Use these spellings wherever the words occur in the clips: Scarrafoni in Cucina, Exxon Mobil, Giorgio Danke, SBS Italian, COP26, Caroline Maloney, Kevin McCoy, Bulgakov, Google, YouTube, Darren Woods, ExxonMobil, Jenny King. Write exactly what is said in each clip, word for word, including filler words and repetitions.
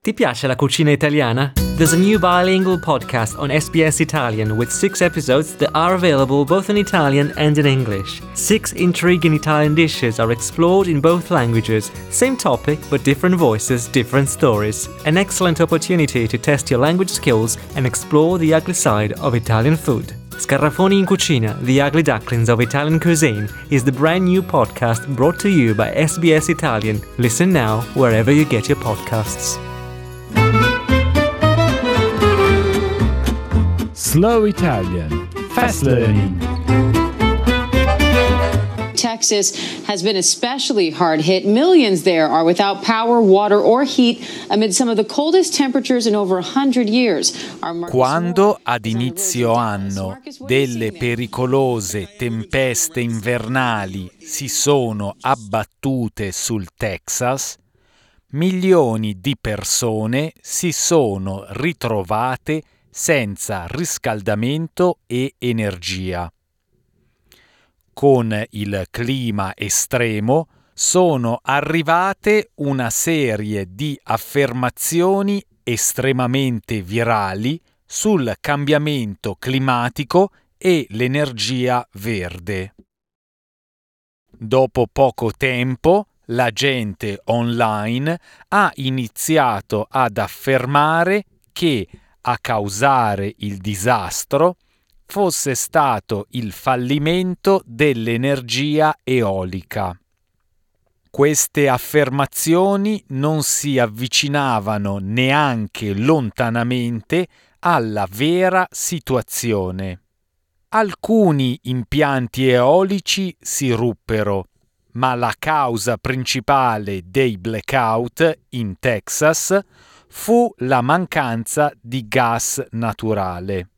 Ti piace la cucina italiana? There's a new bilingual podcast on S B S Italian with six episodes that are available both in Italian and in English. Six intriguing Italian dishes are explored in both languages. Same topic, but different voices, different stories. An excellent opportunity to test your language skills and explore the ugly side of Italian food. Scarrafoni in Cucina, the ugly ducklings of Italian cuisine, is the brand new podcast brought to you by S B S Italian. Listen now wherever you get your podcasts. Slow Italian, fast learning. Texas has been especially hard hit. Millions there are without power, water or heat amid some of the coldest temperatures in over one hundred years. Quando ad inizio anno delle pericolose tempeste invernali si sono abbattute sul Texas, milioni di persone si sono ritrovate senza riscaldamento e energia. Con il clima estremo sono arrivate una serie di affermazioni estremamente virali sul cambiamento climatico e l'energia verde. Dopo poco tempo, la gente online ha iniziato ad affermare che a causare il disastro fosse stato il fallimento dell'energia eolica. Queste affermazioni non si avvicinavano neanche lontanamente alla vera situazione. Alcuni impianti eolici si ruppero, ma la causa principale dei blackout in Texas fu la mancanza di gas naturale.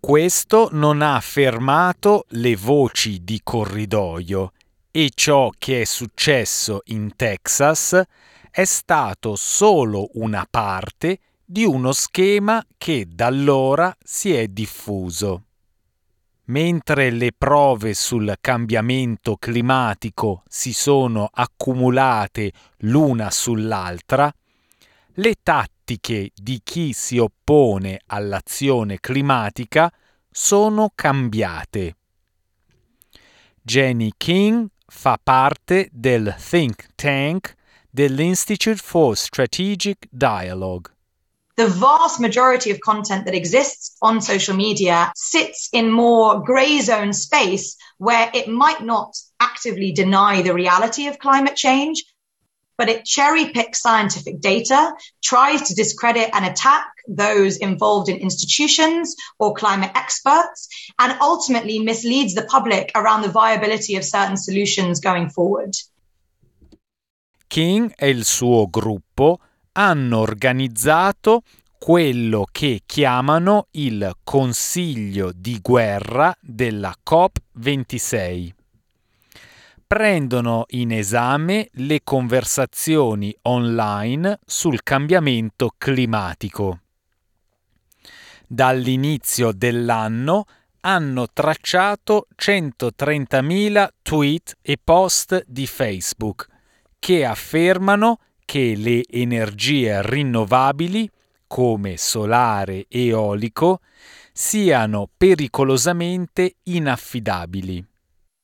Questo non ha fermato le voci di corridoio e ciò che è successo in Texas è stato solo una parte di uno schema che da allora si è diffuso. Mentre le prove sul cambiamento climatico si sono accumulate l'una sull'altra, le tattiche di chi si oppone all'azione climatica sono cambiate. Jenny King fa parte del think tank dell'Institute for Strategic Dialogue. The vast majority of content that exists on social media sits in more grey zone space where it might not actively deny the reality of climate change, but it cherry-picks scientific data, tries to discredit and attack those involved in institutions or climate experts, and ultimately misleads the public around the viability of certain solutions going forward. King e il suo gruppo hanno organizzato quello che chiamano il Consiglio di guerra della C O P ventisei. Prendono in esame le conversazioni online sul cambiamento climatico. Dall'inizio dell'anno hanno tracciato centotrentamila tweet e post di Facebook che affermano che le energie rinnovabili, come solare e eolico, siano pericolosamente inaffidabili.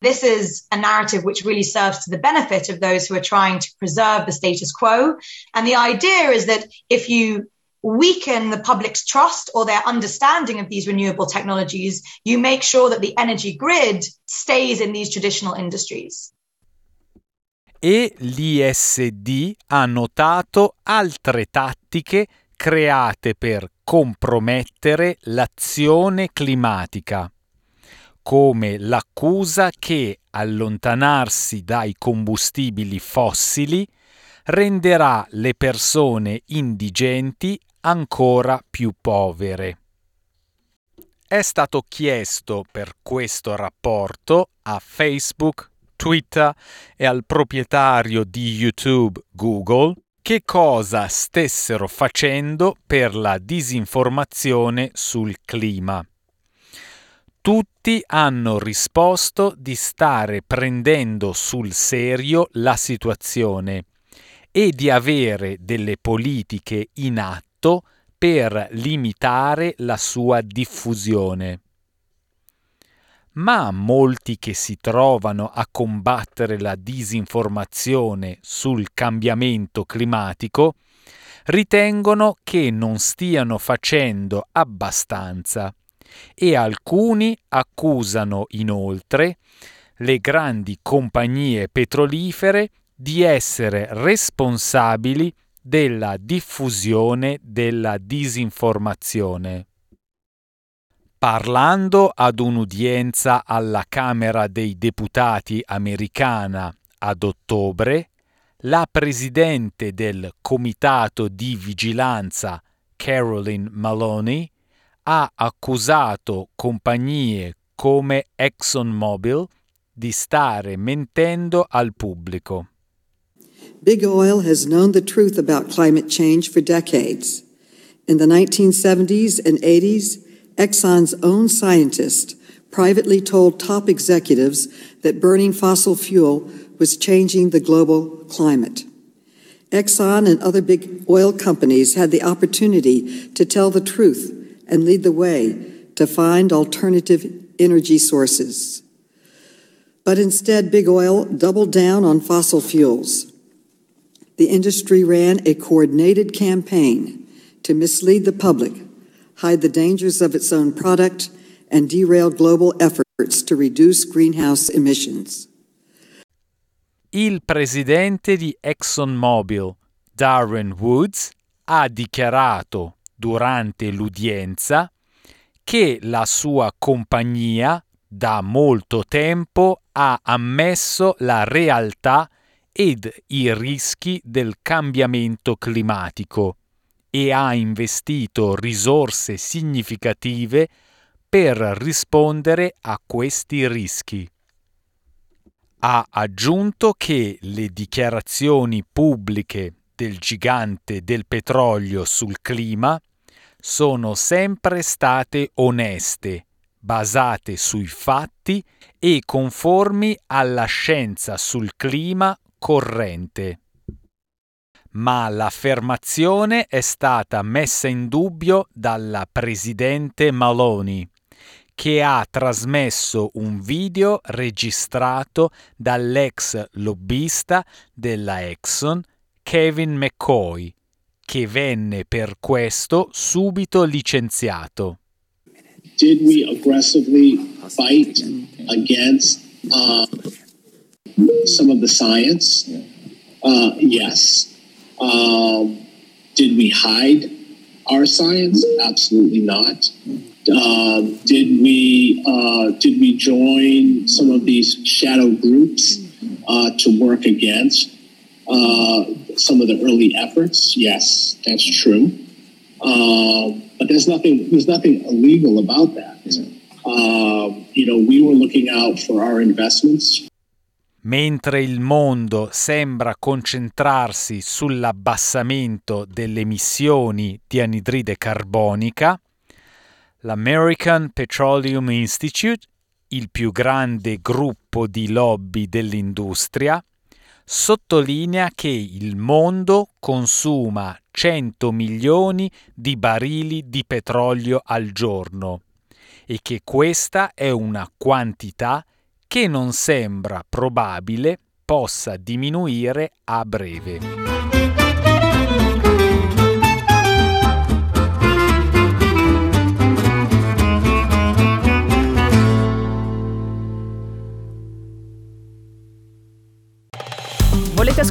This is a narrative which really serves to the benefit of those who are trying to preserve the status quo. And the idea is that if you weaken the public's trust or their understanding of these renewable technologies, you make sure that the energy grid stays in these traditional industries. E l'I S D ha notato altre tattiche create per compromettere l'azione climatica, come l'accusa che allontanarsi dai combustibili fossili renderà le persone indigenti ancora più povere. È stato chiesto per questo rapporto a Facebook, Twitter e al proprietario di YouTube, Google, che cosa stessero facendo per la disinformazione sul clima. Tutti hanno risposto di stare prendendo sul serio la situazione e di avere delle politiche in atto per limitare la sua diffusione. Ma molti che si trovano a combattere la disinformazione sul cambiamento climatico ritengono che non stiano facendo abbastanza e alcuni accusano inoltre le grandi compagnie petrolifere di essere responsabili della diffusione della disinformazione. Parlando ad un'udienza alla Camera dei Deputati americana ad ottobre, la presidente del Comitato di Vigilanza, Caroline Maloney, ha accusato compagnie come Exxon Mobil di stare mentendo al pubblico. Big oil has known the truth about climate change for decades. In the nineteen seventies and eighties, Exxon's own scientists privately told top executives that burning fossil fuel was changing the global climate. Exxon and other big oil companies had the opportunity to tell the truth and lead the way to find alternative energy sources. But instead, big oil doubled down on fossil fuels. The industry ran a coordinated campaign to mislead the public, hide the dangers of its own product, and derail global efforts to reduce greenhouse emissions. Il presidente di ExxonMobil, Darren Woods, ha dichiarato durante l'udienza che la sua compagnia da molto tempo ha ammesso la realtà ed i rischi del cambiamento climatico e ha investito risorse significative per rispondere a questi rischi. Ha aggiunto che le dichiarazioni pubbliche del gigante del petrolio sul clima sono sempre state oneste, basate sui fatti e conformi alla scienza sul clima corrente. Ma l'affermazione è stata messa in dubbio dalla presidente Maloney, che ha trasmesso un video registrato dall'ex lobbista della Exxon, Kevin McCoy, che venne per questo subito licenziato. Did we aggressively fight against uh, some of the science? Uh, yes. Um, did we hide our science? Absolutely not. Uh, did we uh, did we join some of these shadow groups uh, to work against uh, some of the early efforts? Yes, that's true. Uh, but there's nothing there's nothing illegal about that. Uh, you know, we were looking out for our investments. Mentre il mondo sembra concentrarsi sull'abbassamento delle emissioni di anidride carbonica, l'American Petroleum Institute, il più grande gruppo di lobby dell'industria, sottolinea che il mondo consuma cento milioni di barili di petrolio al giorno e che questa è una quantità che non sembra probabile possa diminuire a breve. Volete